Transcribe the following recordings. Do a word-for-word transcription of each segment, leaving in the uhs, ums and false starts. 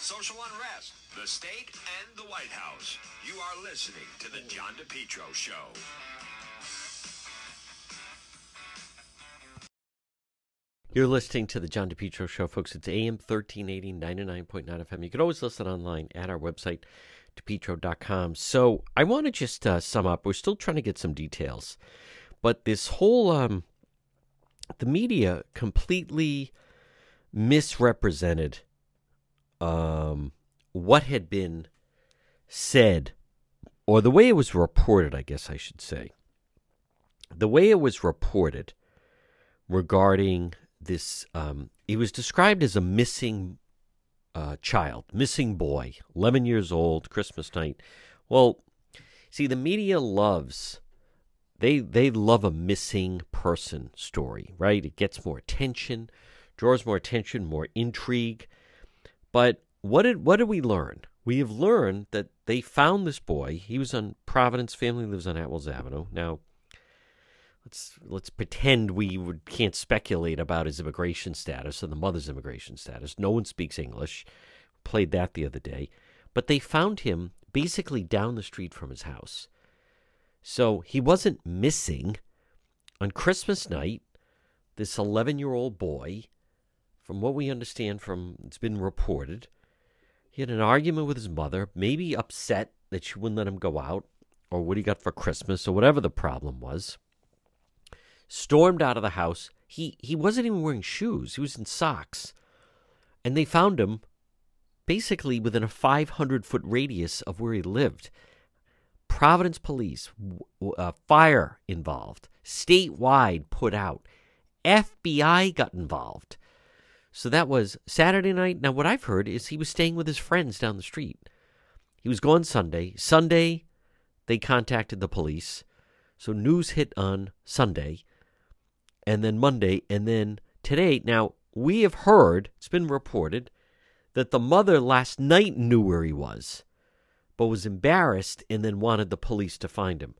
social unrest, the state, and the White House. You are listening to The John DePetro Show. You're listening to The John DePetro Show, folks. It's A M thirteen eighty, ninety-nine point nine F M. You can always listen online at our website, depetro dot com. So I want to just uh, sum up. We're still trying to get some details. But this whole, um, the media completely misrepresented um, what had been said, or the way it was reported, I guess I should say. The way it was reported regarding this, um, he was described as a missing uh, child, missing boy, eleven years old, Christmas night. Well, see, the media loves, they they love a missing person story, right? It gets more attention, draws more attention, more intrigue. But what did what did we learn? We have learned that they found this boy. He was on Providence. Family lives on Atwells Avenue. Now, Let's let's pretend we would, can't speculate about his immigration status or the mother's immigration status. No one speaks English. Played that the other day. But they found him basically down the street from his house. So he wasn't missing. On Christmas night, this eleven-year-old boy, from what we understand from it's been reported, he had an argument with his mother, maybe upset that she wouldn't let him go out or what he got for Christmas or whatever the problem was. Stormed out of the house. He he wasn't even wearing shoes. He was in socks. And they found him basically within a five hundred foot radius of where he lived. Providence police, uh, fire involved, statewide put out. F B I got involved. So that was Saturday night. Now, what I've heard is he was staying with his friends down the street. He was gone Sunday. Sunday, they contacted the police. So news hit on Sunday. And then Monday, and then today. Now, we have heard, it's been reported, that the mother last night knew where he was, but was embarrassed and then wanted the police to find him.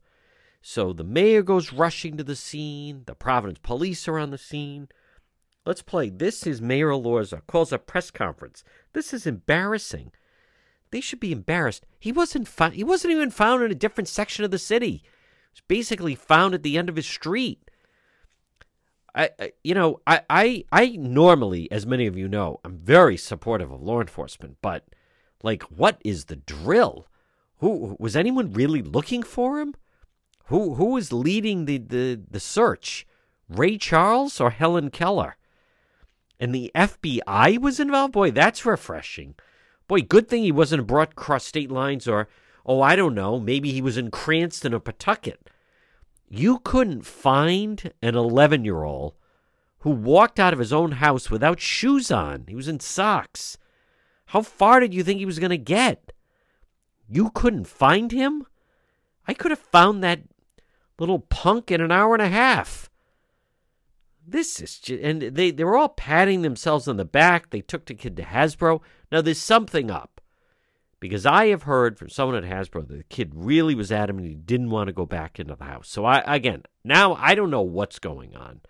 So the mayor goes rushing to the scene. The Providence police are on the scene. Let's play. This is Mayor Elorza, calls a press conference. This is embarrassing. They should be embarrassed. He wasn't fo- He wasn't even found in a different section of the city. He was basically found at the end of his street. I, I, you know, I, I, I normally, as many of you know, I'm very supportive of law enforcement, but, like, what is the drill? Who was anyone really looking for him? Who, who was leading the, the, the search? Ray Charles or Helen Keller? And the F B I was involved? Boy, that's refreshing. Boy, good thing he wasn't brought across state lines or, oh, I don't know, maybe he was in Cranston or Pawtucket. You couldn't find an eleven-year-old who walked out of his own house without shoes on. He was in socks. How far did you think he was going to get? You couldn't find him? I could have found that little punk in an hour and a half. This is just, and they, they were all patting themselves on the back. They took the kid to Hasbro. Now, there's something up, because I have heard from someone at Hasbro that the kid really was adamant he didn't want to go back into the house. So, I again, now I don't know what's going on.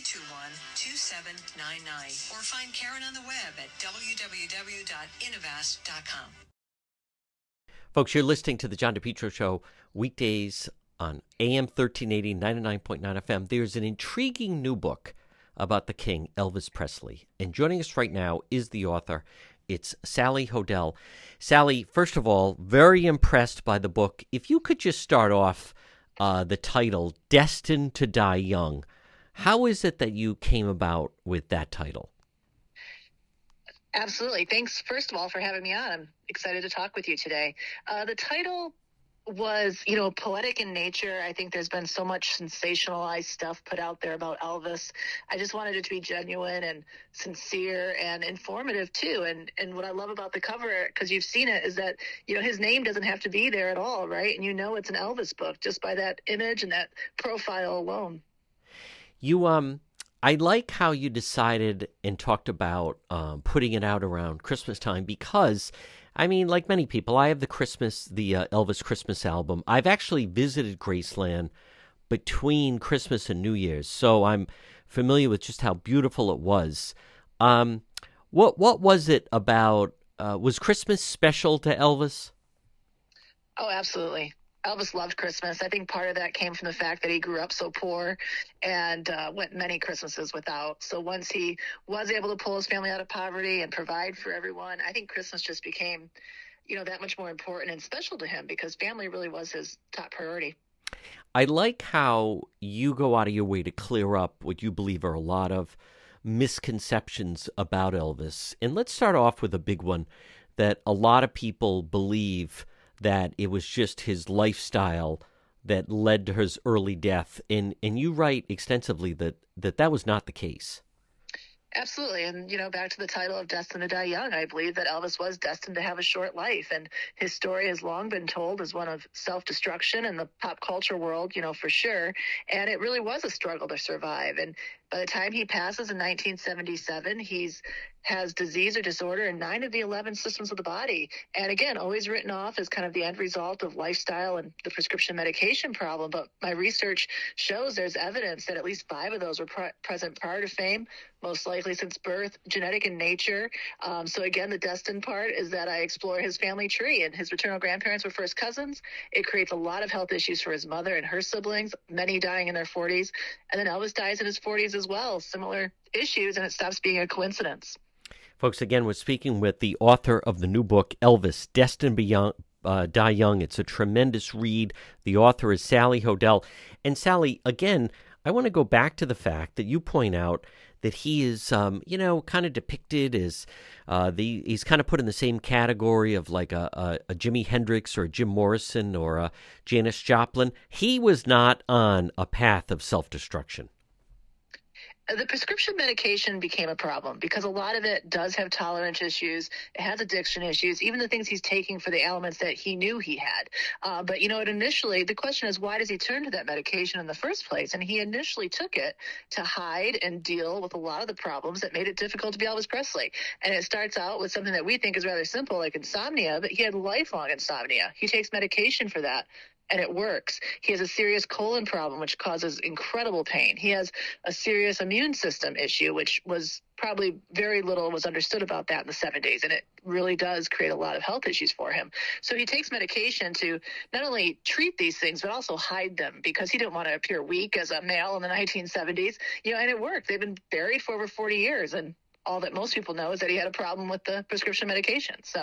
two one, two seven nine nine. Or find Karen on the web at w w w dot innovast dot com. Folks, you're listening to The John DePetro Show weekdays on A M thirteen eighty, ninety-nine point nine F M. There's an intriguing new book about the king, Elvis Presley. And joining us right now is the author. It's Sally Hoedel. Sally, first of all, very impressed by the book. If you could just start off uh, the title, Destined to Die Young. How is it that you came about with that title? Absolutely. Thanks, first of all, for having me on. I'm excited to talk with you today. Uh, the title was, you know, poetic in nature. I think there's been so much sensationalized stuff put out there about Elvis. I just wanted it to be genuine and sincere and informative too. And and what I love about the cover, because you've seen it, is that, you know, his name doesn't have to be there at all, right? And you know it's an Elvis book just by that image and that profile alone. You um, I like how you decided and talked about um, putting it out around Christmas time, because I mean, like many people, I have the Christmas, the uh, Elvis Christmas album. I've actually visited Graceland between Christmas and New Year's, so I'm familiar with just how beautiful it was. Um, what what was it about? Uh, was Christmas special to Elvis? Oh, absolutely. Elvis loved Christmas. I think part of that came from the fact that he grew up so poor and uh, went many Christmases without. So once he was able to pull his family out of poverty and provide for everyone, I think Christmas just became, you know, that much more important and special to him, because family really was his top priority. I like how you go out of your way to clear up what you believe are a lot of misconceptions about Elvis. And let's start off with a big one that a lot of people believe, that it was just his lifestyle that led to his early death. And and you write extensively that that, that was not the case. Absolutely. And, you know, back to the title of Destined to Die Young, I believe that Elvis was destined to have a short life. And his story has long been told as one of self-destruction in the pop culture world, you know, for sure. And it really was a struggle to survive. And by the time he passes in nineteen seventy-seven, he's has disease or disorder in nine of the eleven systems of the body. And again, always written off as kind of the end result of lifestyle and the prescription medication problem. But my research shows there's evidence that at least five of those were pre- present prior to fame, most likely since birth, genetic in nature. Um, so again, the destined part is that I explore his family tree, and his paternal grandparents were first cousins. It creates a lot of health issues for his mother and her siblings, many dying in their forties. And then Elvis dies in his forties as well, similar issues, and it stops being a coincidence. Folks, again, we're speaking with the author of the new book, Elvis, Destined to uh, Die Young. It's a tremendous read. The author is Sally Hoedel. And Sally, again, I want to go back to the fact that you point out that he is, um, you know, kind of depicted as uh, the he's kind of put in the same category of like a, a, a Jimi Hendrix or a Jim Morrison or a Janis Joplin. He was not on a path of self-destruction. The prescription medication became a problem because a lot of it does have tolerance issues. It has addiction issues, even the things he's taking for the ailments that he knew he had. Uh, but, you know, it initially, the question is, why does he turn to that medication in the first place? And he initially took it to hide and deal with a lot of the problems that made it difficult to be Elvis Presley. And it starts out with something that we think is rather simple, like insomnia, but he had lifelong insomnia. He takes medication for that, and it works. He has a serious colon problem, which causes incredible pain. He has a serious immune system issue, which was probably very little was understood about that in the seventies, and it really does create a lot of health issues for him. So he takes medication to not only treat these things, but also hide them, because he didn't want to appear weak as a male in the nineteen seventies. You know, and it worked. They've been buried for over forty years, and all that most people know is that he had a problem with the prescription medication. So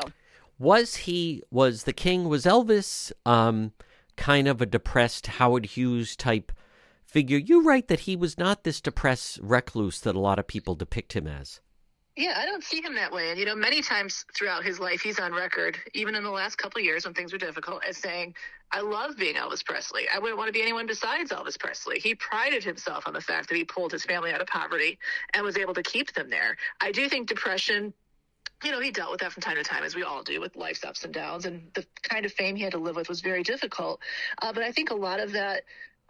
was he, was the king, was Elvis, um, kind of a depressed Howard Hughes type figure? You write that he was not this depressed recluse that a lot of people depict him as. Yeah, I don't see him that way. And, you know, many times throughout his life, he's on record, even in the last couple of years when things were difficult, as saying, I love being Elvis Presley. I wouldn't want to be anyone besides Elvis Presley. He prided himself on the fact that he pulled his family out of poverty and was able to keep them there. I do think depression, you know, he dealt with that from time to time, as we all do, with life's ups and downs. And the kind of fame he had to live with was very difficult. Uh, but I think a lot of that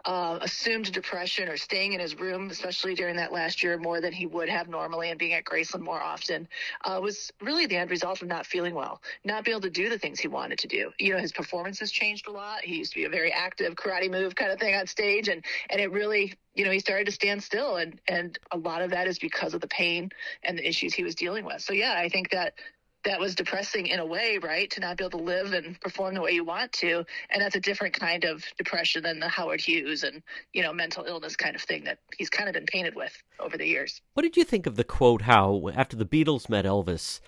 uh, assumed depression or staying in his room, especially during that last year, more than he would have normally and being at Graceland more often, uh, was really the end result of not feeling well, not being able to do the things he wanted to do. You know, his performances changed a lot. He used to be a very active karate move kind of thing on stage. And, and it really, you know, he started to stand still, and, and a lot of that is because of the pain and the issues he was dealing with. So, yeah, I think that that was depressing in a way, right, to not be able to live and perform the way you want to. And that's a different kind of depression than the Howard Hughes and, you know, mental illness kind of thing that he's kind of been painted with over the years. What did you think of the quote how, after the Beatles met Elvis,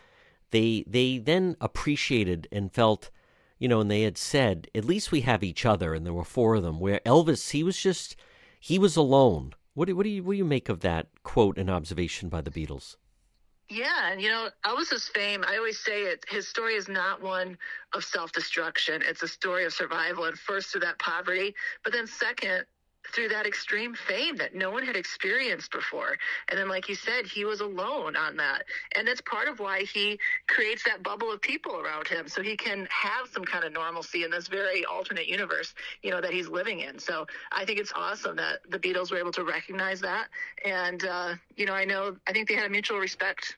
they they then appreciated and felt, you know, and they had said, at least we have each other, and there were four of them, where Elvis, he was just... he was alone. What do, what do you what do you make of that quote and observation by the Beatles? Yeah, and you know, Elvis's fame, I always say it, his story is not one of self-destruction. It's a story of survival, and first through that poverty, but then second, through that extreme fame that no one had experienced before. And then, like you said, he was alone on that. And that's part of why he creates that bubble of people around him, so he can have some kind of normalcy in this very alternate universe, you know, that he's living in. So I think it's awesome that the Beatles were able to recognize that. And, uh, you know, I know, I think they had a mutual respect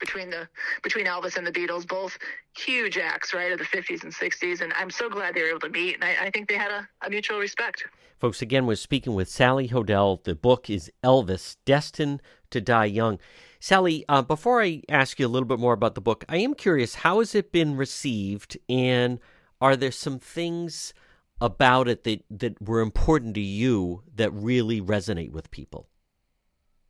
between the between Elvis and the Beatles, both huge acts, right, of the fifties and sixties. And I'm so glad they were able to meet. And I, I think they had a, a mutual respect. Folks, again, we're speaking with Sally Hoedel. The book is Elvis, Destined to Die Young. Sally, uh, before I ask you a little bit more about the book, I am curious, how has it been received? And are there some things about it that, that were important to you that really resonate with people?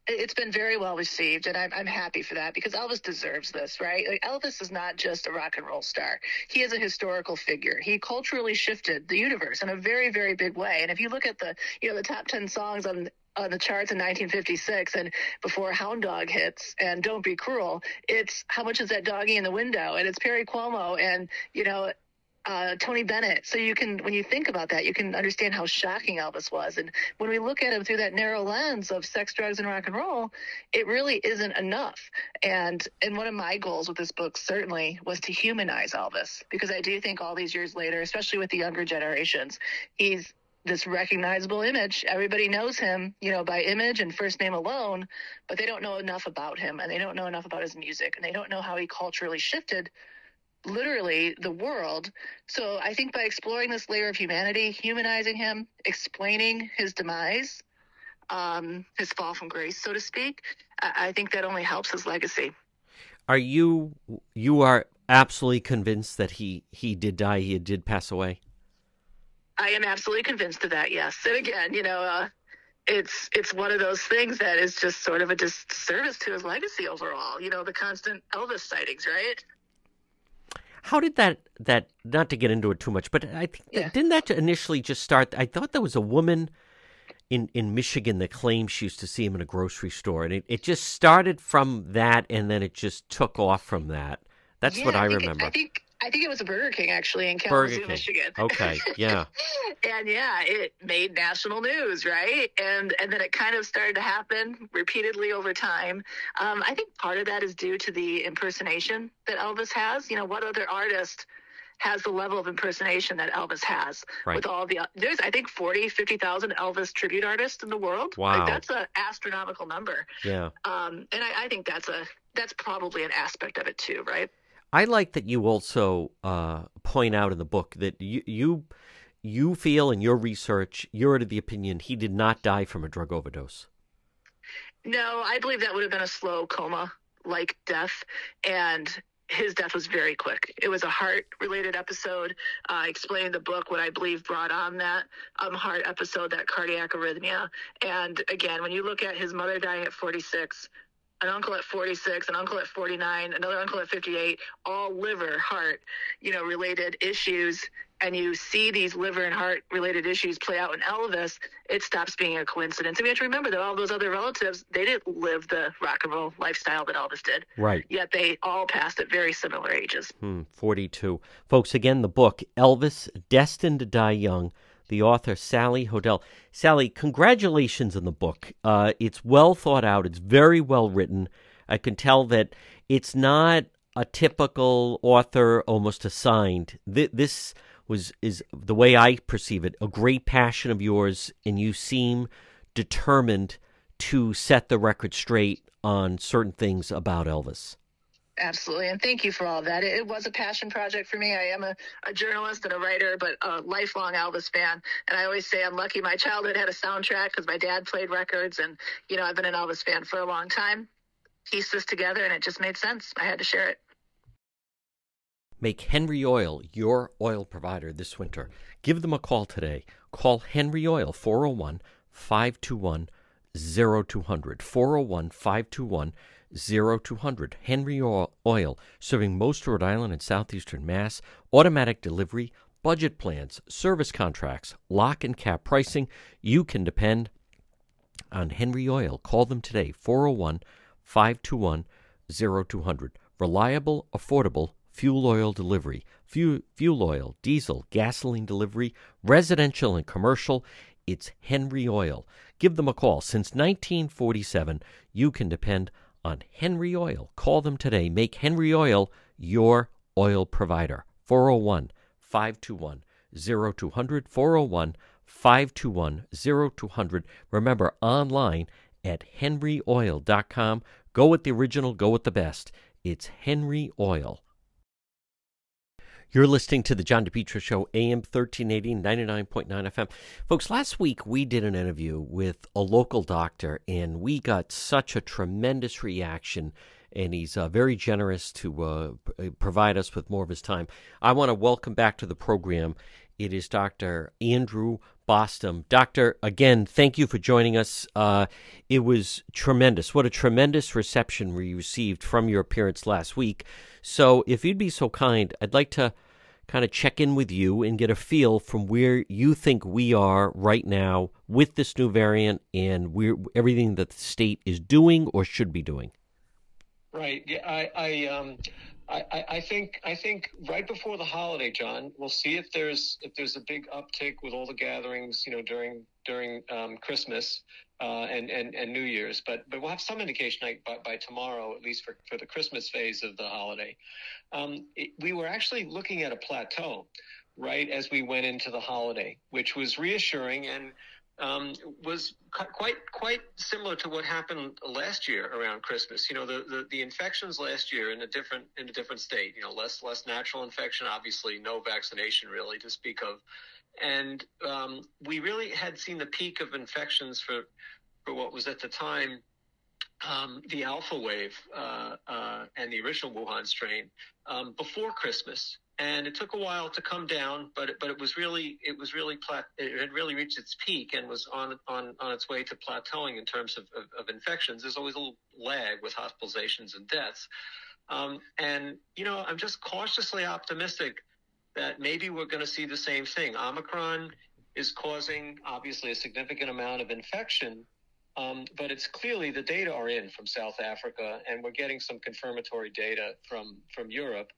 It's been very well received, and I'm, I'm happy for that, because Elvis deserves this, right? Like, Elvis is not just a rock and roll star. He is a historical figure. He culturally shifted the universe in a very, very big way. And if you look at the, you know, the top ten songs on on the charts in nineteen fifty-six and before Hound Dog hits and Don't Be Cruel, it's How Much Is That Doggy in the Window? And it's Perry Cuomo and, you know, uh, Tony Bennett. So you can, when you think about that, you can understand how shocking Elvis was. And when we look at him through that narrow lens of sex, drugs, and rock and roll, it really isn't enough. And, and one of my goals with this book certainly was to humanize Elvis, because I do think all these years later, especially with the younger generations, he's this recognizable image. Everybody knows him, you know, by image and first name alone, but they don't know enough about him, and they don't know enough about his music, and they don't know how he culturally shifted literally the world. So I think by exploring this layer of humanity, humanizing him, explaining his demise, um, his fall from grace, so to speak, I, I think that only helps his legacy. Are you, you are absolutely convinced that he, he did die, he did pass away? I am absolutely convinced of that, yes. And again, you know, uh, it's it's one of those things that is just sort of a disservice to his legacy overall. You know, the constant Elvis sightings, right? How did that, that not to get into it too much, but I think yeah. that, didn't that initially just start, I thought there was a woman in, in Michigan that claimed she used to see him in a grocery store, and it, it just started from that, and then it just took off from that. That's yeah, what I, I think, remember. I think... I think it was a Burger King, actually, in Kalamazoo, Michigan. Okay, yeah. And, yeah, it made national news, right? And and then it kind of started to happen repeatedly over time. Um, I think part of that is due to the impersonation that Elvis has. You know, what other artist has the level of impersonation that Elvis has? Right. With all the – there's, I think, forty, fifty thousand Elvis tribute artists in the world. Wow. Like, that's an astronomical number. Yeah. Um, and I, I think that's a that's probably an aspect of it too, right? I like that you also uh, point out in the book that you, you you feel in your research, you're of the opinion he did not die from a drug overdose. No, I believe that would have been a slow coma-like death, and his death was very quick. It was a heart-related episode. Uh, I explain in the book what I believe brought on that um, heart episode, that cardiac arrhythmia. And again, when you look at his mother dying at forty-six, an uncle at forty-six, an uncle at forty-nine, another uncle at fifty-eight, all liver, heart, you know, related issues. And you see these liver and heart related issues play out in Elvis, it stops being a coincidence. And we have to remember that all those other relatives, they didn't live the rock and roll lifestyle that Elvis did. Right. Yet they all passed at very similar ages. Hmm, forty-two. Folks, again, the book, Elvis, Destined to Die Young. The author, Sally Hoedel. Sally, congratulations on the book. Uh, it's well thought out. It's very well written. I can tell that it's not a typical author almost assigned. Th- this was is the way I perceive it, a great passion of yours, and you seem determined to set the record straight on certain things about Elvis. Absolutely. And thank you for all that. It, it was a passion project for me. I am a, a journalist and a writer, but a lifelong Elvis fan. And I always say I'm lucky my childhood had a soundtrack because my dad played records. And, you know, I've been an Elvis fan for a long time. Pieced this together and it just made sense. I had to share it. Make Henry Oil your oil provider this winter. Give them a call today. Call Henry Oil, four oh one, five two one, oh two hundred, four oh one, five two one, oh two hundred. oh two hundred. Henry Oil, serving most Rhode Island and southeastern Mass. Automatic delivery, budget plans, service contracts, lock and cap pricing. You can depend on Henry Oil. Call them today, four oh one, five two one, oh two hundred. Reliable, affordable fuel oil delivery. Fuel, fuel oil, diesel, gasoline delivery, residential and commercial. It's Henry Oil. Give them a call. Since nineteen forty-seven, you can depend on Henry Oil. Call them today. Make Henry Oil your oil provider. four oh one, five two one, oh two hundred, four oh one, five two one, oh two hundred. Remember, online at henry oil dot com. Go with the original, go with the best. It's Henry Oil. You're listening to The John DePetro Show, A M thirteen eighty, ninety-nine point nine F M. Folks, last week we did an interview with a local doctor, and we got such a tremendous reaction, and he's uh, very generous to uh, provide us with more of his time. I want to welcome back to the program. It is Doctor Andrew Bostom. Doctor, again, thank you for joining us. Uh, it was tremendous. What a tremendous reception we received from your appearance last week. So if you'd be so kind, I'd like to kind of check in with you and get a feel from where you think we are right now with this new variant and where everything that the state is doing or should be doing. Right. Yeah, I, I um, I, I, I think I think right before the holiday, John, we'll see if there's if there's a big uptick with all the gatherings, you know, during during um, Christmas uh, and, and and New Year's. But but we'll have some indication like, by, by tomorrow, at least for, for the Christmas phase of the holiday. Um, it, we were actually looking at a plateau right as we went into the holiday, which was reassuring and um, was cu- quite quite similar to what happened last year around Christmas. You know, the, the, the infections last year in a different in a different state. You know, less less natural infection, obviously no vaccination really to speak of, and um, we really had seen the peak of infections for for what was at the time um, the Alpha wave uh, uh, and the original Wuhan strain um, before Christmas. And it took a while to come down, but but it was really it was really plat- it had really reached its peak and was on on, on its way to plateauing in terms of, of, of infections. There's always a little lag with hospitalizations and deaths, um, and you know I'm just cautiously optimistic that maybe we're going to see the same thing. Omicron is causing obviously a significant amount of infection. Um, but it's clearly the data are in from South Africa, and we're getting some confirmatory data from, from Europe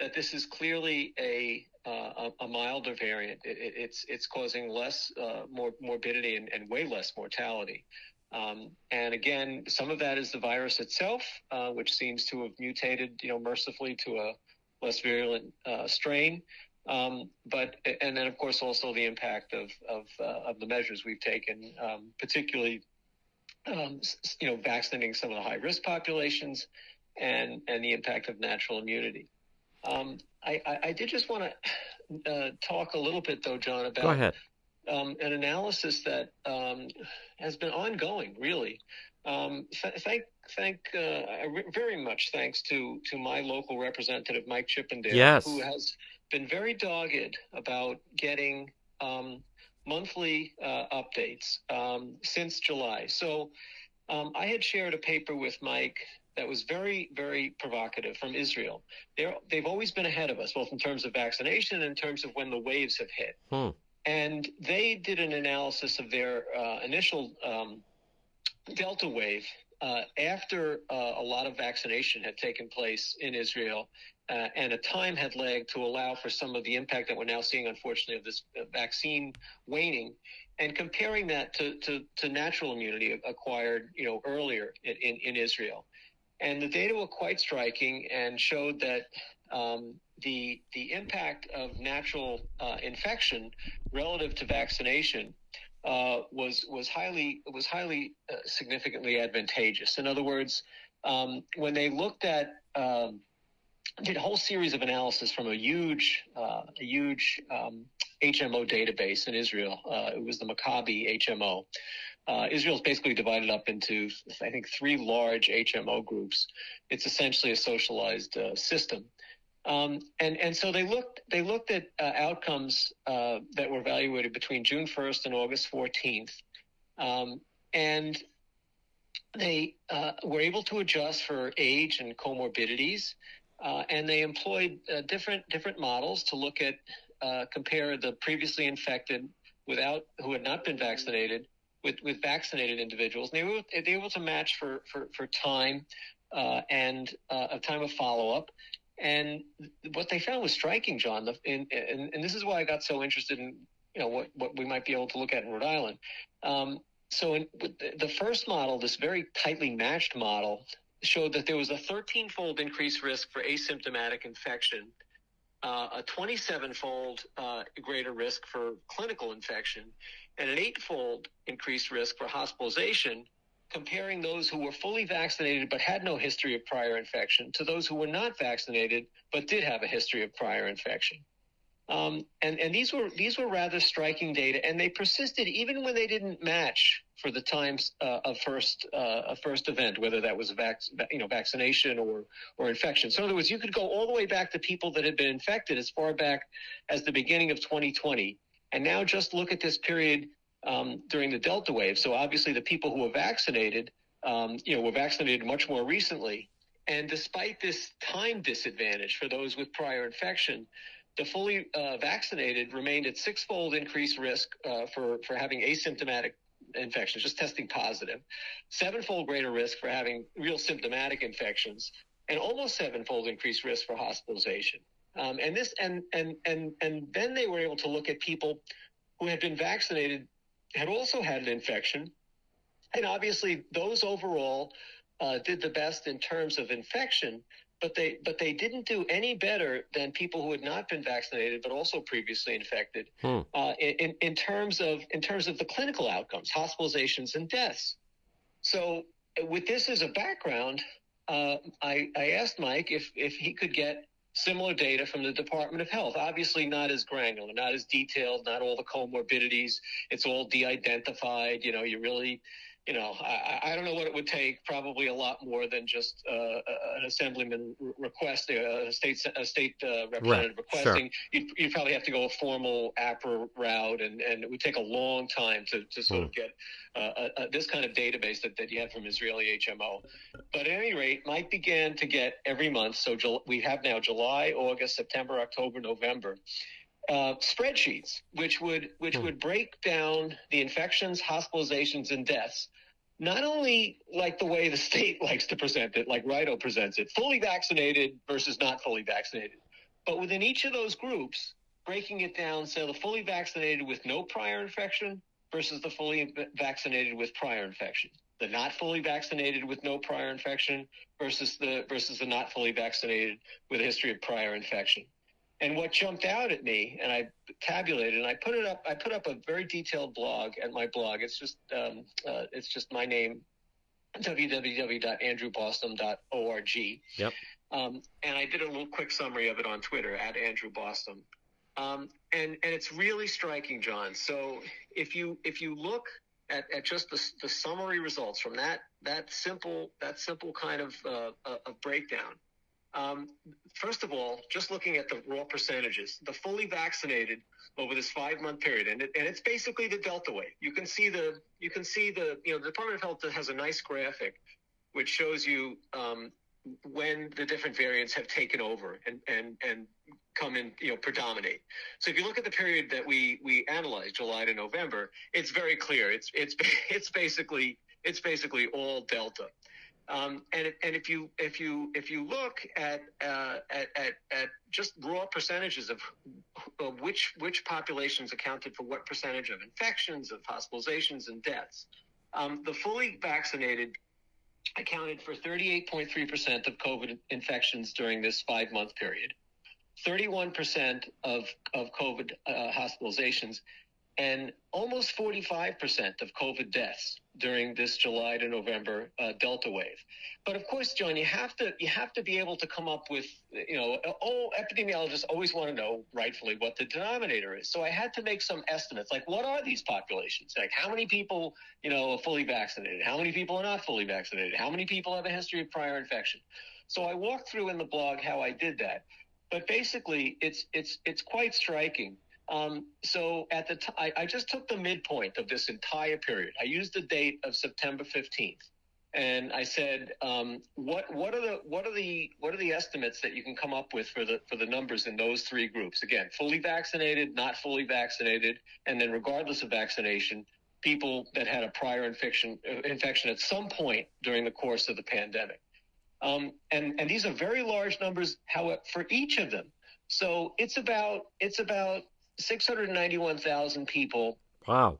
that this is clearly a uh, a milder variant. It, it, it's it's causing less uh, more morbidity and, and way less mortality. Um, and again, some of that is the virus itself, uh, which seems to have mutated, you know, mercifully to a less virulent uh, strain. Um, but and then of course also the impact of of, uh, of the measures we've taken, um, particularly. Um, you know, vaccinating some of the high-risk populations, and and the impact of natural immunity. Um, I, I, I did just want to uh, talk a little bit, though, John, about Go ahead. Um, an analysis that um, has been ongoing, really. Um, th- thank, thank, uh, very much thanks to to my local representative, Mike Chippendale, yes. who has been very dogged about getting. Um, monthly uh, updates um, since July. So um, I had shared a paper with Mike that was very, very provocative from Israel. They're, they've always been ahead of us, both in terms of vaccination and in terms of when the waves have hit. Hmm. And they did an analysis of their uh, initial um, Delta wave uh, after uh, a lot of vaccination had taken place in Israel. Uh, and a time had lagged to allow for some of the impact that we're now seeing, unfortunately, of this vaccine waning, and comparing that to, to, to natural immunity acquired, you know, earlier in, in, in Israel. And the data were quite striking and showed that um, the the impact of natural uh, infection relative to vaccination uh, was was highly was highly uh, significantly advantageous. In other words, um, when they looked at um, did a whole series of analysis from a huge, uh, a huge um, H M O database in Israel. Uh, it was the Maccabi H M O. Uh, Israel's basically divided up into, I think, three large H M O groups. It's essentially a socialized uh, system, um, and and so they looked they looked at uh, outcomes uh, that were evaluated between June first and August fourteenth, um, and they uh, were able to adjust for age and comorbidities. Uh, and they employed uh, different different models to look at uh, compare the previously infected without who had not been vaccinated with, with vaccinated individuals. And they were they were able to match for for for time uh, and uh, a time of follow up. And what they found was striking, John. The, and, and and this is why I got so interested in you know what, what we might be able to look at in Rhode Island. Um, so in, with the first model, this very tightly matched model. Showed that there was a thirteen-fold increased risk for asymptomatic infection, uh, a twenty-seven-fold uh, greater risk for clinical infection, and an eight-fold increased risk for hospitalization, comparing those who were fully vaccinated but had no history of prior infection to those who were not vaccinated but did have a history of prior infection. Um, and, and these were these were rather striking data, and they persisted even when they didn't match for the times uh, of first uh, a first event, whether that was a vac- you know vaccination or or infection. So in other words, you could go all the way back to people that had been infected as far back as the beginning of twenty twenty, and now just look at this period um, during the Delta wave. So obviously, the people who were vaccinated, um, you know, were vaccinated much more recently, and despite this time disadvantage for those with prior infection. The fully uh, vaccinated remained at six-fold increased risk uh, for, for having asymptomatic infections, just testing positive, seven-fold greater risk for having real symptomatic infections, an almost sevenfold increased risk for hospitalization. Um, and this, and, and, and, and then they were able to look at people who had been vaccinated, had also had an infection. And obviously those overall uh, did the best in terms of infection, but they, but they didn't do any better than people who had not been vaccinated, but also previously infected, hmm. uh, in, in terms of, in terms of the clinical outcomes, hospitalizations and deaths. So with this as a background, uh, I, I asked Mike if, if he could get similar data from the Department of Health, obviously not as granular, not as detailed, not all the comorbidities. It's all de-identified. You know, you really, you know, I, I don't know what it would take, probably a lot more than just uh, an assemblyman request, a state, a state uh, representative right. requesting. Sure. You'd, you'd probably have to go a formal A P R A route, and, and it would take a long time to, to sort hmm. of get uh, a, a, this kind of database that, that you have from Israeli H M O. But at any rate, Mike began to get every month, so Jul- we have now July, August, September, October, November, uh, spreadsheets, which would which mm. would break down the infections, hospitalizations, and deaths, not only like the way the state likes to present it, like RIDO presents it, fully vaccinated versus not fully vaccinated, but within each of those groups, breaking it down, so the fully vaccinated with no prior infection versus the fully vaccinated with prior infection. The not fully vaccinated with no prior infection versus the versus the not fully vaccinated with a history of prior infection. And what jumped out at me, and I tabulated, and I put it up. I put up a very detailed blog at my blog. It's just um, uh, it's just my name, w w w dot andrew bostom dot org. Yep. Um, and I did a little quick summary of it on Twitter at Andrew Bostom. Um, and and it's really striking, John. So if you if you look At, at just the, the summary results from that that simple that simple kind of uh, of breakdown. Um, first of all, just looking at the raw percentages, the fully vaccinated over this five month period, and it, and it's basically the delta wave. You can see the you can see the you know the Department of Health has a nice graphic which shows you um, when the different variants have taken over and and and come in, you know, predominate. So if you look at the period that we, we analyzed, July to November, it's very clear. It's, it's, it's basically, it's basically all Delta. Um, and, and if you, if you, if you look at, uh, at, at, at just raw percentages of, of which, which populations accounted for what percentage of infections, of hospitalizations and deaths, um, the fully vaccinated accounted for thirty-eight point three percent of COVID infections during this five month period. thirty-one percent of, of COVID uh, hospitalizations and almost forty-five percent of COVID deaths during this July to November uh, Delta wave. But of course, John, you have to you have to be able to come up with, you know, oh, epidemiologists always want to know, rightfully, what the denominator is. So I had to make some estimates, like what are these populations? Like how many people, you know, are fully vaccinated? How many people are not fully vaccinated? How many people have a history of prior infection? So I walked through in the blog how I did that. But basically, it's it's it's quite striking. Um, so at the t- I, I just took the midpoint of this entire period. I used the date of September fifteenth, and I said, um, what what are the what are the what are the estimates that you can come up with for the for the numbers in those three groups? Again, fully vaccinated, not fully vaccinated, and then regardless of vaccination, people that had a prior infection infection at some point during the course of the pandemic. Um, and, and these are very large numbers, however, for each of them. So it's about it's about six hundred ninety-one thousand people. Wow.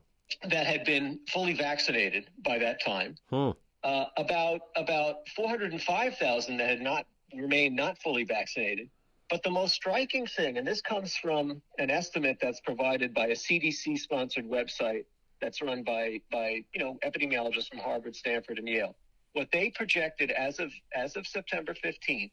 That had been fully vaccinated by that time. Hmm. Uh, about about four hundred five thousand that had not remained not fully vaccinated. But the most striking thing, and this comes from an estimate that's provided by a C D C-sponsored website that's run by by you know epidemiologists from Harvard, Stanford, and Yale. What they projected as of as of September fifteenth,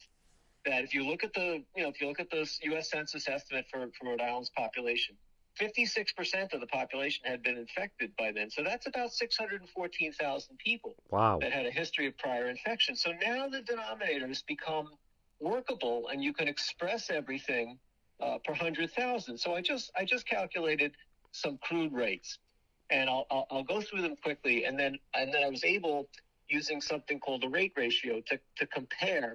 that if you look at the you know if you look at the U S Census estimate for, for Rhode Island's population, fifty-six percent of the population had been infected by then. So that's about six hundred fourteen thousand people. Wow. That had a history of prior infection. So now the denominators become workable, and you can express everything uh, per one hundred thousand. So I just I just calculated some crude rates, and I'll, I'll I'll go through them quickly, and then and then I was able, using something called a rate ratio, to, to compare.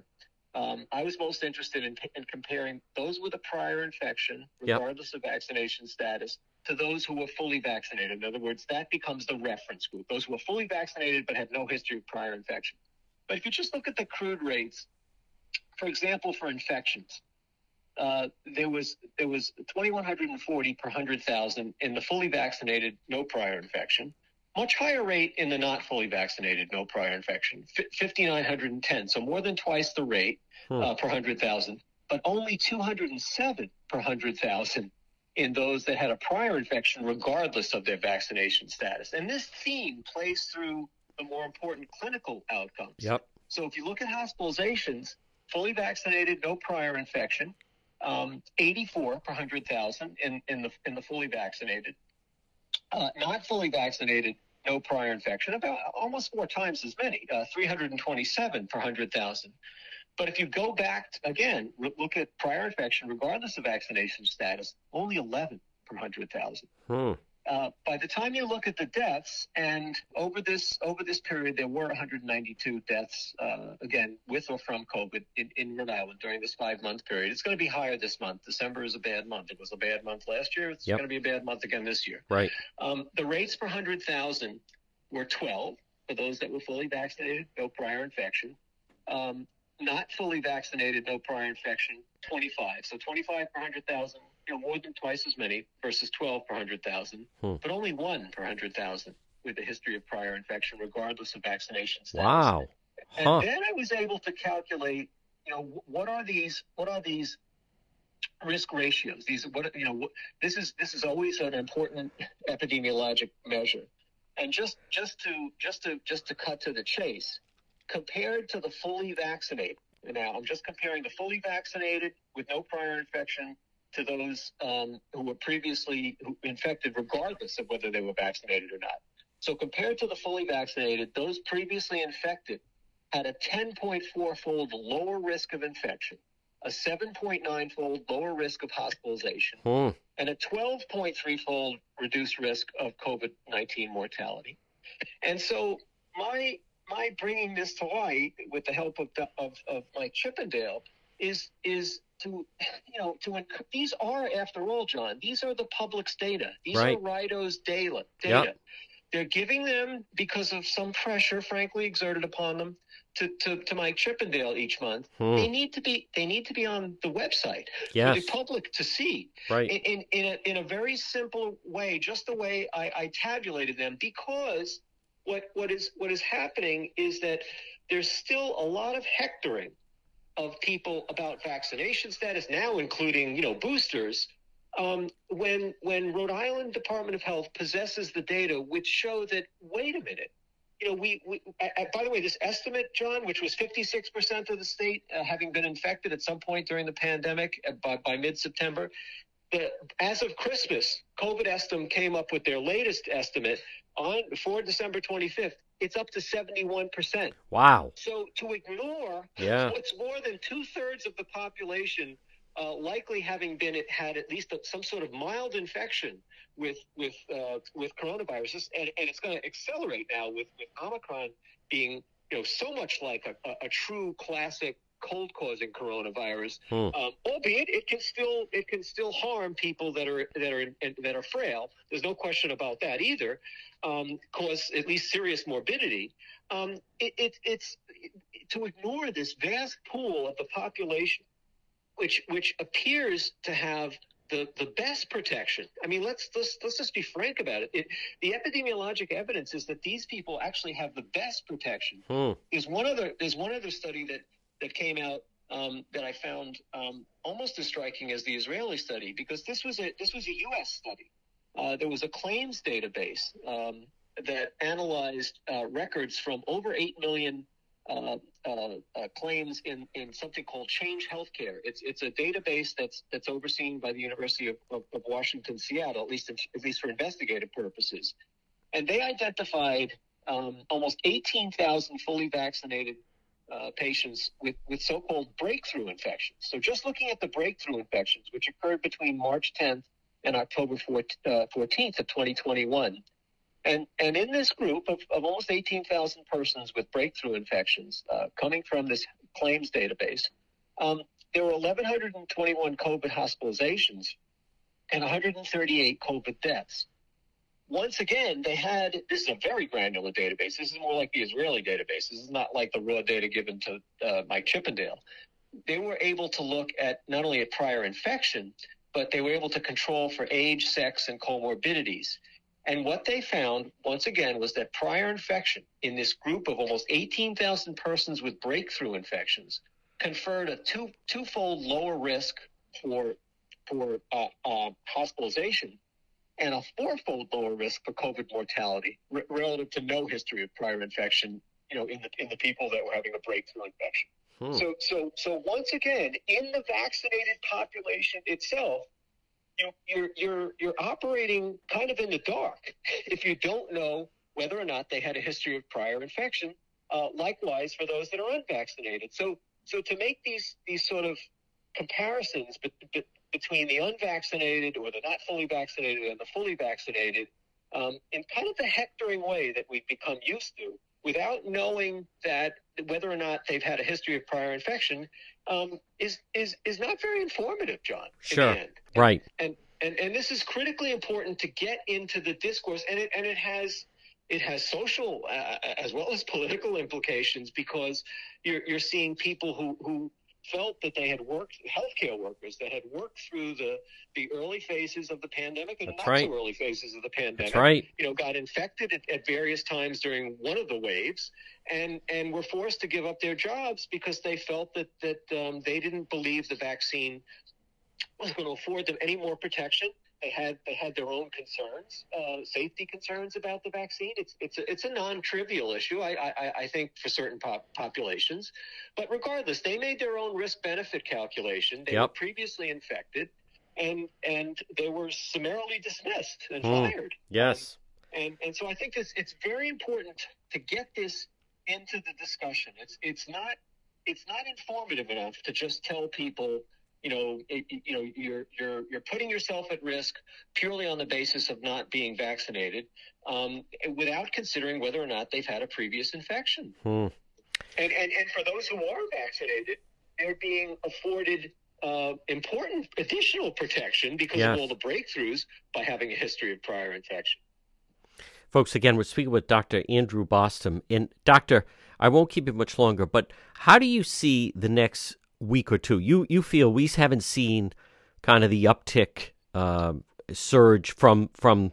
Um, I was most interested in, in comparing those with a prior infection, regardless yep. of vaccination status, to those who were fully vaccinated. In other words, that becomes the reference group, those who were fully vaccinated but had no history of prior infection. But if you just look at the crude rates, for example, for infections, uh, there was there was two thousand one hundred forty per one hundred thousand in the fully vaccinated, no prior infection. Much higher rate in the not fully vaccinated, no prior infection, five thousand nine hundred ten. So more than twice the rate hmm. uh, per one hundred thousand, but only two hundred seven per one hundred thousand in those that had a prior infection, regardless of their vaccination status. And this theme plays through the more important clinical outcomes. Yep. So if you look at hospitalizations, fully vaccinated, no prior infection, um, eighty-four per one hundred thousand in, in the in the fully vaccinated. Uh, not fully vaccinated, no prior infection, about almost four times as many, uh, three hundred twenty-seven per one hundred thousand. But if you go back, to, again, re- look at prior infection, regardless of vaccination status, only eleven per one hundred thousand. Hmm. Uh, by the time you look at the deaths, and over this over this period, there were one hundred ninety-two deaths, uh, again, with or from COVID in, in Rhode Island during this five-month period. It's going to be higher this month. December is a bad month. It was a bad month last year. It's yep. going to be a bad month again this year. Right. Um, the rates per one hundred thousand were twelve for those that were fully vaccinated, no prior infection. Um, not fully vaccinated, no prior infection, twenty-five. So twenty-five per one hundred thousand. You know, more than twice as many versus twelve per one hundred thousand, hmm. but only one per one hundred thousand with a history of prior infection, regardless of vaccination status. Wow. Huh. And then I was able to calculate, you know, what are these, what are these risk ratios? These, what, you know, what, this is, this is always an important epidemiologic measure. And just, just to, just to, just to cut to the chase, compared to the fully vaccinated, now I'm just comparing the fully vaccinated with no prior infection to those um, who were previously infected, regardless of whether they were vaccinated or not. So compared to the fully vaccinated, those previously infected had a ten point four fold lower risk of infection, a seven point nine fold lower risk of hospitalization, hmm. and a twelve point three fold reduced risk of COVID nineteen mortality. And so my my bringing this to light with the help of, of, of Mike Chippendale is is to, you know, to, inc- these are, after all, John, these are the public's data. These right. are RIDO's data. data. Yep. They're giving them because of some pressure, frankly, exerted upon them to, to, to Mike Chippendale each month. Hmm. They need to be, they need to be on the website yes. for the public to see right. in, in, in, a, in a very simple way, just the way I, I tabulated them, because what, what is, what is happening is that there's still a lot of hectoring of people about vaccination status now, including, you know, boosters, um, when when Rhode Island Department of Health possesses the data which show that, wait a minute, you know, we, we I, I, by the way, this estimate, John, which was fifty-six percent of the state uh, having been infected at some point during the pandemic uh, by, by mid-September, the, as of Christmas, COVID estimate came up with their latest estimate on for December twenty-fifth. It's up to seventy-one percent. Wow. So to ignore yeah. what's more than two-thirds of the population uh, likely having been it had at least a, some sort of mild infection with with uh, with coronaviruses, and, and it's going to accelerate now with, with Omicron being, you know, so much like a, a, a true classic cold-causing coronavirus, hmm. um, albeit it can still it can still harm people that are that are that are frail. There's no question about that either. Um, cause at least serious morbidity. Um, it, it, it's it, to ignore this vast pool of the population, which which appears to have the, the best protection. I mean, let's let's let's just be frank about it. it. The epidemiologic evidence is that these people actually have the best protection. Hmm. There's one other there's one other study that. that came out um, that I found um, almost as striking as the Israeli study, because this was a this was a U S study. Uh, there was a claims database um, that analyzed uh, records from over eight million uh, uh, uh, claims in, in something called Change Healthcare. It's it's a database that's that's overseen by the University of, of, of Washington, Seattle, at least in, at least for investigative purposes, and they identified um, almost eighteen thousand fully vaccinated Uh, patients with, with so-called breakthrough infections. So just looking at the breakthrough infections, which occurred between March tenth and October fourteenth of twenty twenty-one. And and in this group of, of almost eighteen thousand persons with breakthrough infections uh, coming from this claims database, um, there were one thousand one hundred twenty-one COVID hospitalizations and one hundred thirty-eight COVID deaths. Once again, they had – this is a very granular database. This is more like the Israeli database. This is not like the raw data given to uh, Mike Chippendale. they were able to look at not only at prior infection, but they were able to control for age, sex, and comorbidities. And what they found, once again, was that prior infection in this group of almost eighteen thousand persons with breakthrough infections conferred a two, twofold lower risk for, for uh, uh, hospitalization and a fourfold lower risk for COVID mortality r- relative to no history of prior infection, you know, in the in the people that were having a breakthrough infection. Hmm. So, so, so once again, in the vaccinated population itself, you, you're you're you're operating kind of in the dark if you don't know whether or not they had a history of prior infection. Uh, likewise, for those that are unvaccinated. So, so to make these these sort of comparisons be, be, between the unvaccinated or the not fully vaccinated and the fully vaccinated, um, in kind of the hectoring way that we've become used to, without knowing that whether or not they've had a history of prior infection, um, is is is not very informative, John. Sure. And, right. And, and and this is critically important to get into the discourse, and it and it has it has social uh, as well as political implications, because you're you're seeing people who who felt that they had worked, healthcare workers that had worked through the the early phases of the pandemic and That's not right. so early phases of the pandemic. That's right. You know, got infected at, at various times during one of the waves, and and were forced to give up their jobs because they felt that that um, they didn't believe the vaccine was going to afford them any more protection. They had they had their own concerns, uh, safety concerns about the vaccine. It's it's a, it's a non-trivial issue, I I, I think, for certain pop populations. But regardless, they made their own risk-benefit calculation. They yep. were previously infected, and and they were summarily dismissed and mm. fired. Yes. And, and and so I think it's it's very important to get this into the discussion. It's it's not it's not informative enough to just tell people, you know, it, you know, you're you're you're putting yourself at risk purely on the basis of not being vaccinated, um, without considering whether or not they've had a previous infection. Hmm. And, and and for those who are vaccinated, they're being afforded uh, important additional protection because yes. of all the breakthroughs by having a history of prior infection. Folks, again, we're speaking with Doctor Andrew Bostom. And Doctor, I won't keep it much longer, but how do you see the next week or two? You you feel we haven't seen kind of the uptick uh, surge from from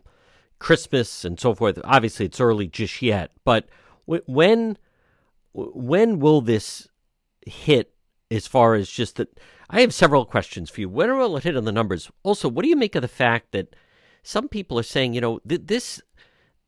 Christmas and so forth. Obviously, it's early just yet, but w- when when will this hit? As far as just that, I have several questions for you. When will it hit on the numbers? Also, what do you make of the fact that some people are saying, you know, th- this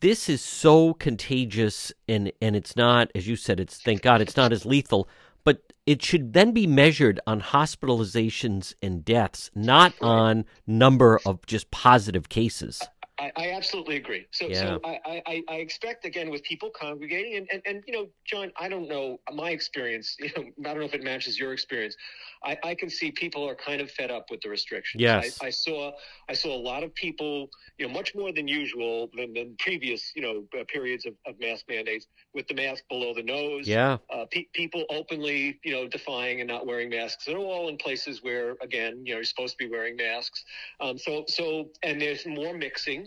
this is so contagious and and it's not, as you said, it's thank God it's not as lethal. But it should then be measured on hospitalizations and deaths, not on number of just positive cases. I, I absolutely agree. So, yeah. so I, I, I expect, again, with people congregating, and, and, and, you know, John, I don't know my experience. You know, I don't know if it matches your experience. I, I can see people are kind of fed up with the restrictions. Yes. I, I saw I saw a lot of people, you know, much more than usual than, than previous, you know, uh, periods of, of mask mandates, with the mask below the nose. Yeah. Uh, pe- people openly, you know, defying and not wearing masks. They're all in places where, again, you know, you're supposed to be wearing masks. Um, so, so, and there's more mixing.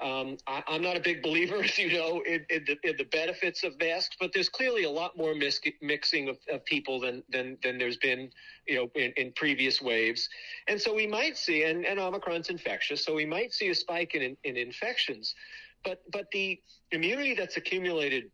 Um, I, I'm not a big believer, as you know, in, in, the, in the benefits of masks, but there's clearly a lot more mis- mixing of, of people than, than than there's been, you know, in, in previous waves. And so we might see, and, and Omicron's infectious, so we might see a spike in, in, in infections. But but the immunity that's accumulated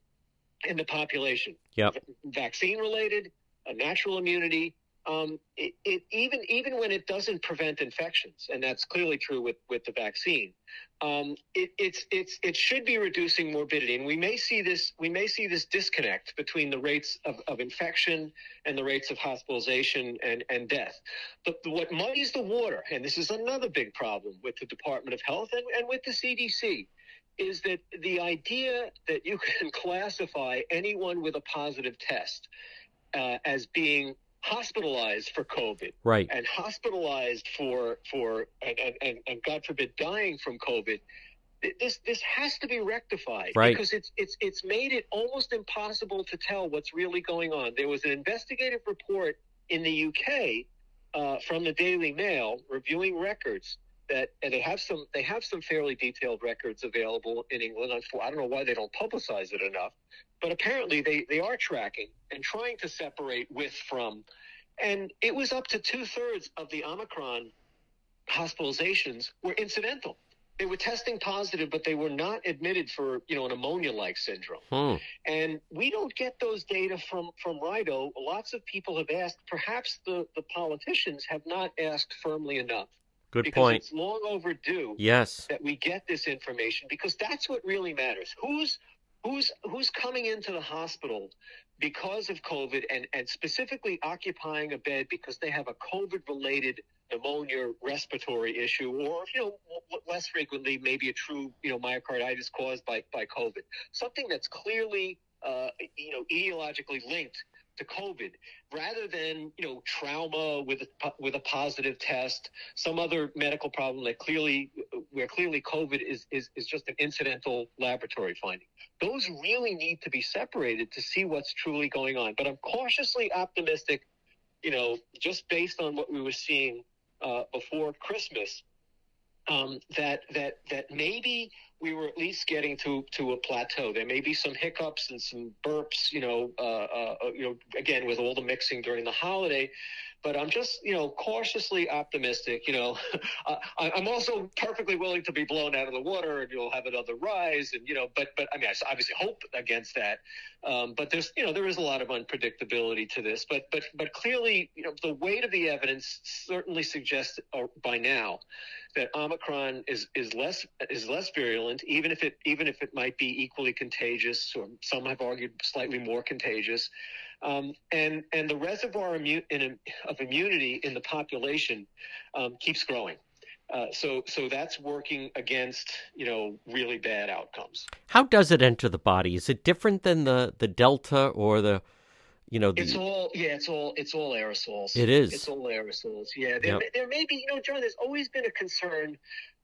in the population, yep. vaccine-related, a natural immunity, um, it, it even even when it doesn't prevent infections, and that's clearly true with, with the vaccine, um, it, it's it's it should be reducing morbidity, and we may see this we may see this disconnect between the rates of, of infection and the rates of hospitalization and, and death. But what muddies the water, and this is another big problem with the Department of Health and, and with the C D C, is that the idea that you can classify anyone with a positive test uh, as being hospitalized for COVID, right, and hospitalized for for and, and, and God forbid dying from COVID. This this has to be rectified, right, because it's it's it's made it almost impossible to tell what's really going on. There was an investigative report in the U K uh, from the Daily Mail reviewing records that, and they have some they have some fairly detailed records available in England. I don't know why they don't publicize it enough. But apparently they, they are tracking and trying to separate with from, And it was up to two-thirds of the Omicron hospitalizations were incidental. They were testing positive, but they were not admitted for, you know, an pneumonia-like syndrome. Hmm. And we don't get those data from, from RIDO. Lots of people have asked. Perhaps the, the politicians have not asked firmly enough. Good because point. It's long overdue yes. that we get this information, because that's what really matters. Who's who's who's coming into the hospital because of COVID, and, and specifically occupying a bed because they have a COVID-related pneumonia, respiratory issue, or, you know, less frequently, maybe a true, you know, myocarditis caused by, by COVID, something that's clearly, uh, you know, etiologically linked to COVID, rather than, you know, trauma with a, with a positive test, some other medical problem that clearly, where clearly COVID is, is, is just an incidental laboratory finding. Those really need to be separated to see what's truly going on. But I'm cautiously optimistic, you know, just based on what we were seeing uh, before Christmas, um, that that that maybe we were at least getting to, to a plateau. There may be some hiccups and some burps, you know, uh, uh, you know, again, with all the mixing during the holiday. But I'm just, you know, cautiously optimistic. You know, uh, I'm also perfectly willing to be blown out of the water, and you'll have another rise. And, you know, but but I mean, I obviously hope against that. Um, but there's, you know, there is a lot of unpredictability to this. But but but clearly, you know, the weight of the evidence certainly suggests uh, by now that Omicron is is less is less virulent, even if it even if it might be equally contagious, or some have argued slightly more contagious. Um, and, and the reservoir immu- in, of immunity in the population um, keeps growing. Uh, so so that's working against, you know, really bad outcomes. How does it enter the body? Is it different than the, the Delta or the, you know? The... It's all, yeah, it's all it's all aerosols. It is. It's all aerosols, yeah. There, yep. there may be, you know, John, there's always been a concern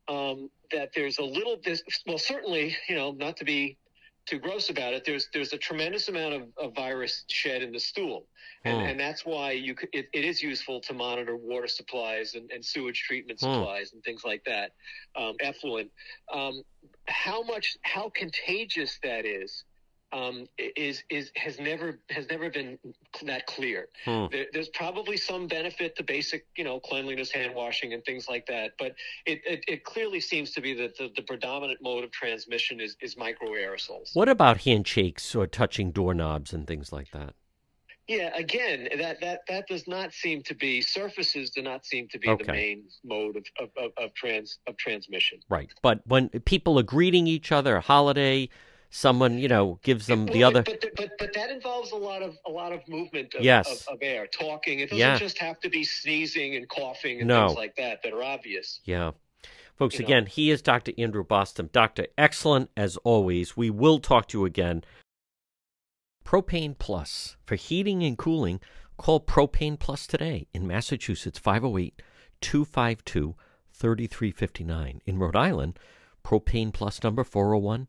um, that there's a little, there's, well, certainly, you know, not to be too gross about it, there's there's a tremendous amount of, of virus shed in the stool, and, oh. and that's why you could, it, it is useful to monitor water supplies and, and sewage treatment supplies oh. and things like that, um, effluent. Um, how much how contagious that is um, is is has never has never been that clear. Oh. There, there's probably some benefit to basic, you know, cleanliness, hand washing, and things like that, but it it, it clearly seems to be that the, the predominant mode of transmission is, is micro aerosols. What about handshakes or touching doorknobs and things like that? Yeah, again, that, that, that does not seem to be, surfaces do not seem to be okay. the main mode of, of, of, of trans of transmission. Right, but when people are greeting each other, a holiday. Someone, you know, gives them the other. But, but but that involves a lot of a lot of movement of, yes. of, of air, talking. It doesn't yeah. just have to be sneezing and coughing and no. things like that that are obvious. Yeah. Folks, you again, know. He is Doctor Andrew Bostom. Doctor, excellent as always. We will talk to you again. Propane Plus. For heating and cooling, call Propane Plus today in Massachusetts, five oh eight, two five two, three three five nine. In Rhode Island, Propane Plus number four oh one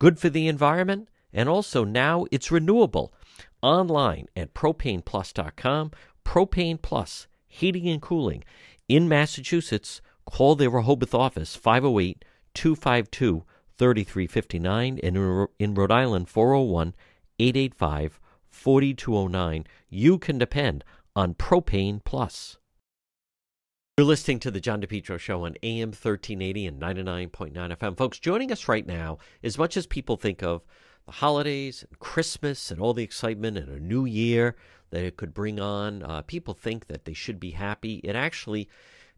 good for the environment, and also now it's renewable. Online at propane plus dot com. Propane Plus, heating and cooling. In Massachusetts, call their Rehoboth office, five oh eight, two five two, three three five nine, and in Rhode Island, four oh one, eight eight five, four two oh nine. You can depend on Propane Plus. You're listening to the John DePetro Show on A M thirteen eighty and ninety-nine point nine F M. Folks, joining us right now, as much as people think of the holidays and Christmas and all the excitement and a new year that it could bring on, uh, people think that they should be happy. It actually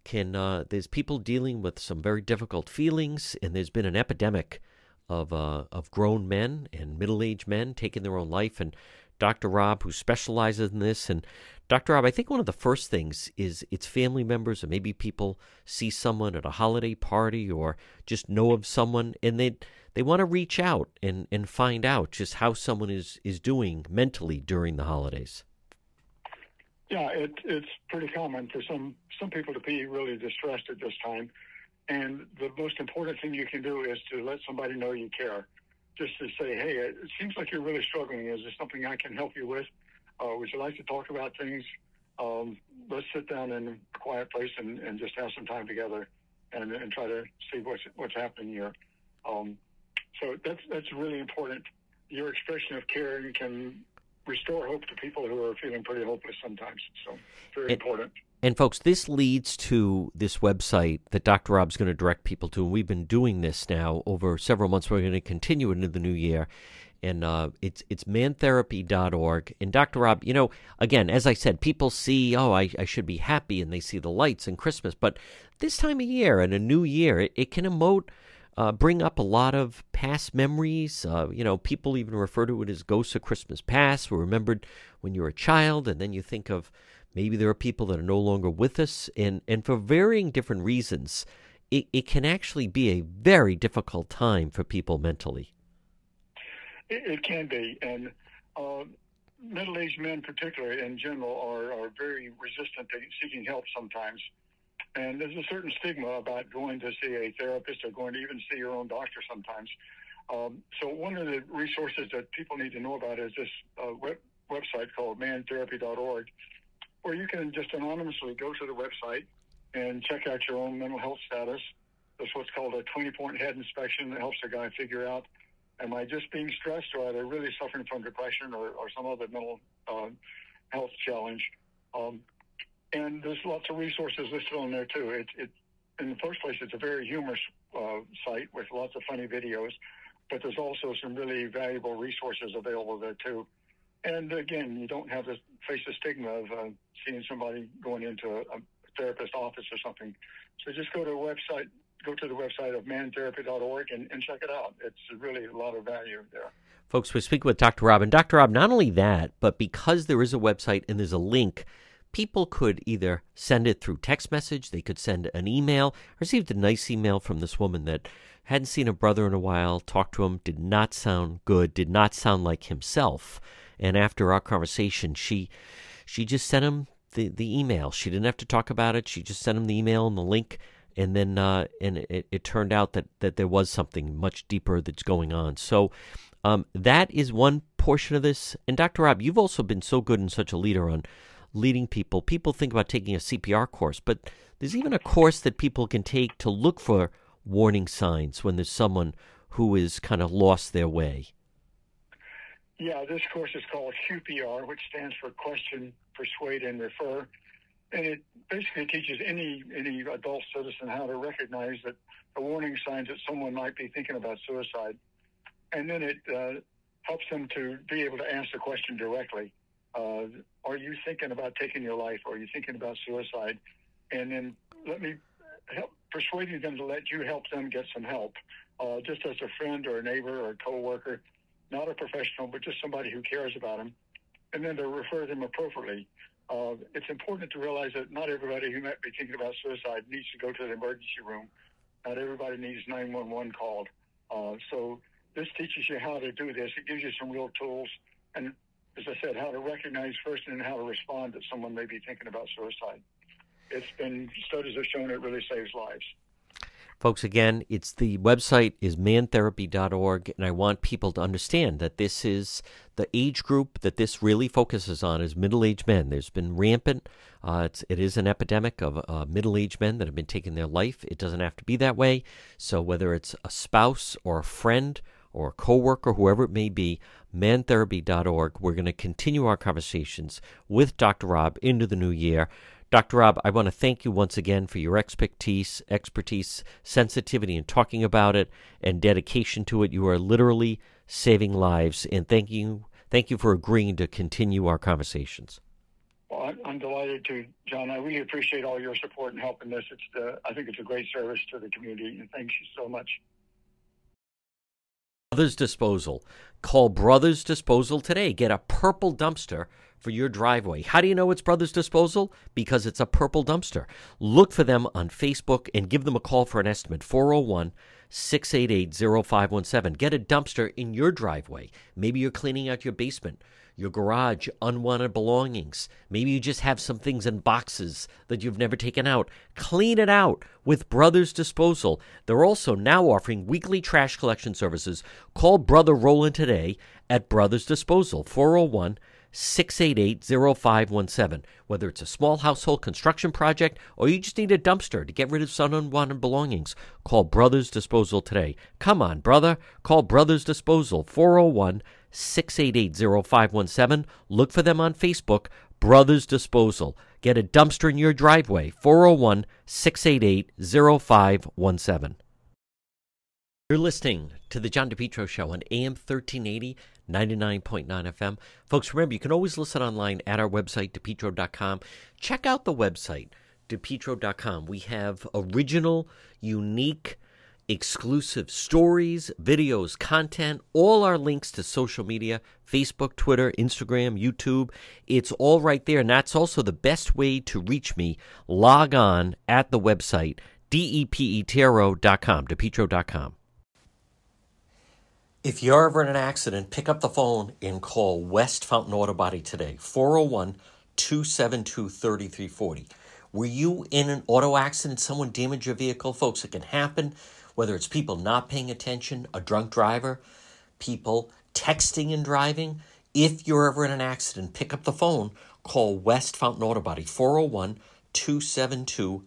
can, uh, there's people dealing with some very difficult feelings, and there's been an epidemic of, uh, of grown men and middle-aged men taking their own life, and Doctor Rob, who specializes in this. And Doctor Rob, I think one of the first things is it's family members, or maybe people see someone at a holiday party or just know of someone, and they they want to reach out and, and find out just how someone is, is doing mentally during the holidays. Yeah, it, it's pretty common for some, some people to be really distressed at this time. And the most important thing you can do is to let somebody know you care. Just to say, hey, it seems like you're really struggling. Is there something I can help you with? Uh, would you like to talk about things? Um, let's sit down in a quiet place and, and just have some time together and, and try to see what's, what's happening here. Um, so that's, that's really important. Your expression of caring can restore hope to people who are feeling pretty hopeless sometimes. So very and, important. And folks, this leads to this website that Doctor Rob's going to direct people to. And we've been doing this now over several months. We're going to continue into the new year. And uh, it's it's man therapy dot org. And Doctor Rob, you know, again, as I said, people see, oh, I, I should be happy, and they see the lights and Christmas. But this time of year and a new year, it, it can emote, uh, bring up a lot of past memories. Uh, you know, people even refer to it as ghosts of Christmas past. We remembered when you were a child, and then you think of maybe there are people that are no longer with us. And, and for varying different reasons, it, it can actually be a very difficult time for people mentally. It can be, and uh, middle-aged men particularly in general are, are very resistant to seeking help sometimes. And there's a certain stigma about going to see a therapist or going to even see your own doctor sometimes. Um, so one of the resources that people need to know about is this uh, web, website called man therapy dot org, where you can just anonymously go to the website and check out your own mental health status. That's what's called a twenty-point head inspection that helps a guy figure out, am I just being stressed, or are they really suffering from depression or, or some other mental uh, health challenge? Um, and there's lots of resources listed on there, too. It, it, in the first place, it's a very humorous uh, site with lots of funny videos, but there's also some really valuable resources available there, too. And, again, you don't have to face the stigma of uh, seeing somebody going into a, a therapist office or something. So just go to a website. Go to the website of man therapy dot org and, and check it out. It's really a lot of value there. Folks, we're speaking with Doctor Rob. And Doctor Rob, not only that, but because there is a website and there's a link, people could either send it through text message, they could send an email. I received a nice email from this woman that hadn't seen a brother in a while, talked to him, did not sound good, did not sound like himself. And after our conversation, she she just sent him the, the email. She didn't have to talk about it. She just sent him the email and the link. And then uh, and it, it turned out that, that there was something much deeper that's going on. So um, that is one portion of this. And Doctor Rob, you've also been so good and such a leader on leading people. People think about taking a C P R course, but there's even a course that people can take to look for warning signs when there's someone who is kind of lost their way. Yeah, this course is called Q P R, which stands for Question, Persuade, and Refer. And it basically teaches any any adult citizen how to recognize that the warning signs that someone might be thinking about suicide. And then it uh, helps them to be able to answer the question directly. Uh, are you thinking about taking your life? Are you thinking about suicide? And then let me help persuading them to let you help them get some help, uh, just as a friend or a neighbor or a coworker, not a professional, but just somebody who cares about them. And then to refer them appropriately. Uh, it's important to realize that not everybody who might be thinking about suicide needs to go to the emergency room. Not everybody needs nine one one called. Uh, so this teaches you how to do this. It gives you some real tools. And as I said, how to recognize first and how to respond that someone may be thinking about suicide. It's been, studies have shown it really saves lives. Folks, again, it's the website is man therapy dot org, and I want people to understand that this is the age group that this really focuses on is middle-aged men. There's been rampant, uh, it's, it is an epidemic of uh, middle-aged men that have been taking their life. It doesn't have to be that way. So whether it's a spouse or a friend or a coworker, whoever it may be, man therapy dot org. We're going to continue our conversations with Doctor Rob into the new year. Doctor Rob, I want to thank you once again for your expertise, expertise, sensitivity in talking about it, and dedication to it. You are literally saving lives, and thank you, thank you for agreeing to continue our conversations. Well, I'm delighted to, John. I really appreciate all your support and help in this. It's, the, I think it's a great service to the community, and thank you so much. Brothers Disposal. Call Brothers Disposal today. Get a purple dumpster for your driveway. How do you know it's Brothers Disposal? Because it's a purple dumpster. Look for them on Facebook and give them a call for an estimate, six eight eight, zero five one seven. Get a dumpster in your driveway. Maybe you're cleaning out your basement, your garage, unwanted belongings. Maybe you just have some things in boxes that you've never taken out. Clean it out with Brothers Disposal. They're also now offering weekly trash collection services. Call Brother Roland today at Brothers Disposal, four oh one, six eight eight, zero five one seven. Whether it's a small household construction project or you just need a dumpster to get rid of some unwanted belongings, call Brothers Disposal today. Come on, brother. Call Brothers Disposal, four oh one, six eight eight, zero five one seven. Look for them on Facebook, Brothers Disposal. Get a dumpster in your driveway, four oh one, six eight eight, zero five one seven. You're listening to The John DePetro Show on A M thirteen eighty, ninety-nine point nine F M. Folks, remember, you can always listen online at our website, depetro dot com. Check out the website, depetro dot com. We have original, unique, exclusive stories, videos, content, all our links to social media, Facebook, Twitter, Instagram, YouTube. It's all right there, and that's also the best way to reach me. Log on at the website, depetro dot com, depetro dot com. If you're ever in an accident, pick up the phone and call West Fountain Auto Body today, four oh one, two seven two, three three four oh. Were you in an auto accident? Someone damaged your vehicle? Folks, it can happen, whether it's people not paying attention, a drunk driver, people texting and driving. If you're ever in an accident, pick up the phone, call West Fountain Auto Body, four oh one, two seven two,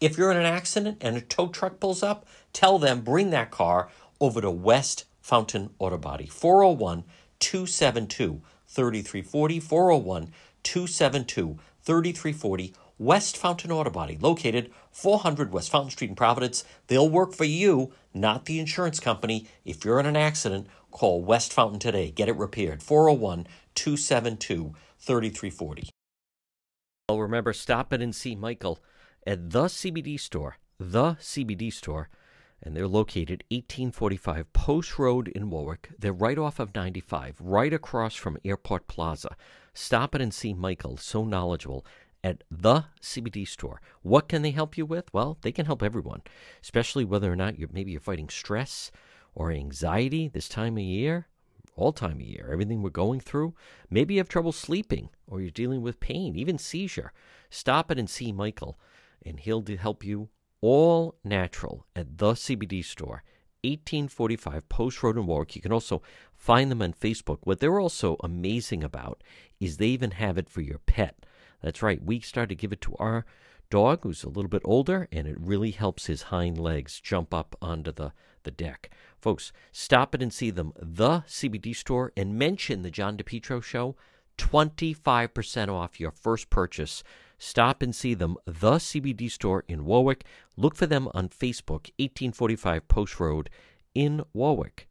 if you're in an accident and a tow truck pulls up, tell them, bring that car over to West Fountain Auto Body, four oh one, two seven two, three three four oh, four oh one, two seven two, three three four oh, West Fountain Auto Body, located four hundred West Fountain Street in Providence. They'll work for you, not the insurance company. If you're in an accident, call West Fountain today. Get it repaired, four oh one, two seven two, three three four oh. Well, remember, stop in and see Michael at the C B D store, the C B D store, and they're located eighteen forty-five Post Road in Warwick. They're right off of ninety-five, right across from Airport Plaza. Stop in and see Michael, so knowledgeable, at the C B D store. What can they help you with? Well, they can help everyone, especially whether or not you're maybe you're fighting stress or anxiety this time of year, all time of year, everything we're going through. Maybe you have trouble sleeping or you're dealing with pain, even seizure. Stop in and see Michael, and he'll help you, all natural, at the C B D store, eighteen forty-five Post Road in Warwick. You can also find them on Facebook. What they're also amazing about is they even have it for your pet. That's right. We started to give it to our dog, who's a little bit older, and it really helps his hind legs jump up onto the, the deck. Folks, stop it and see them, the C B D store, and mention the John DePetro Show, twenty-five percent off your first purchase. Stop and see them, the C B D store in Warwick. Look for them on Facebook, eighteen forty-five Post Road in Warwick.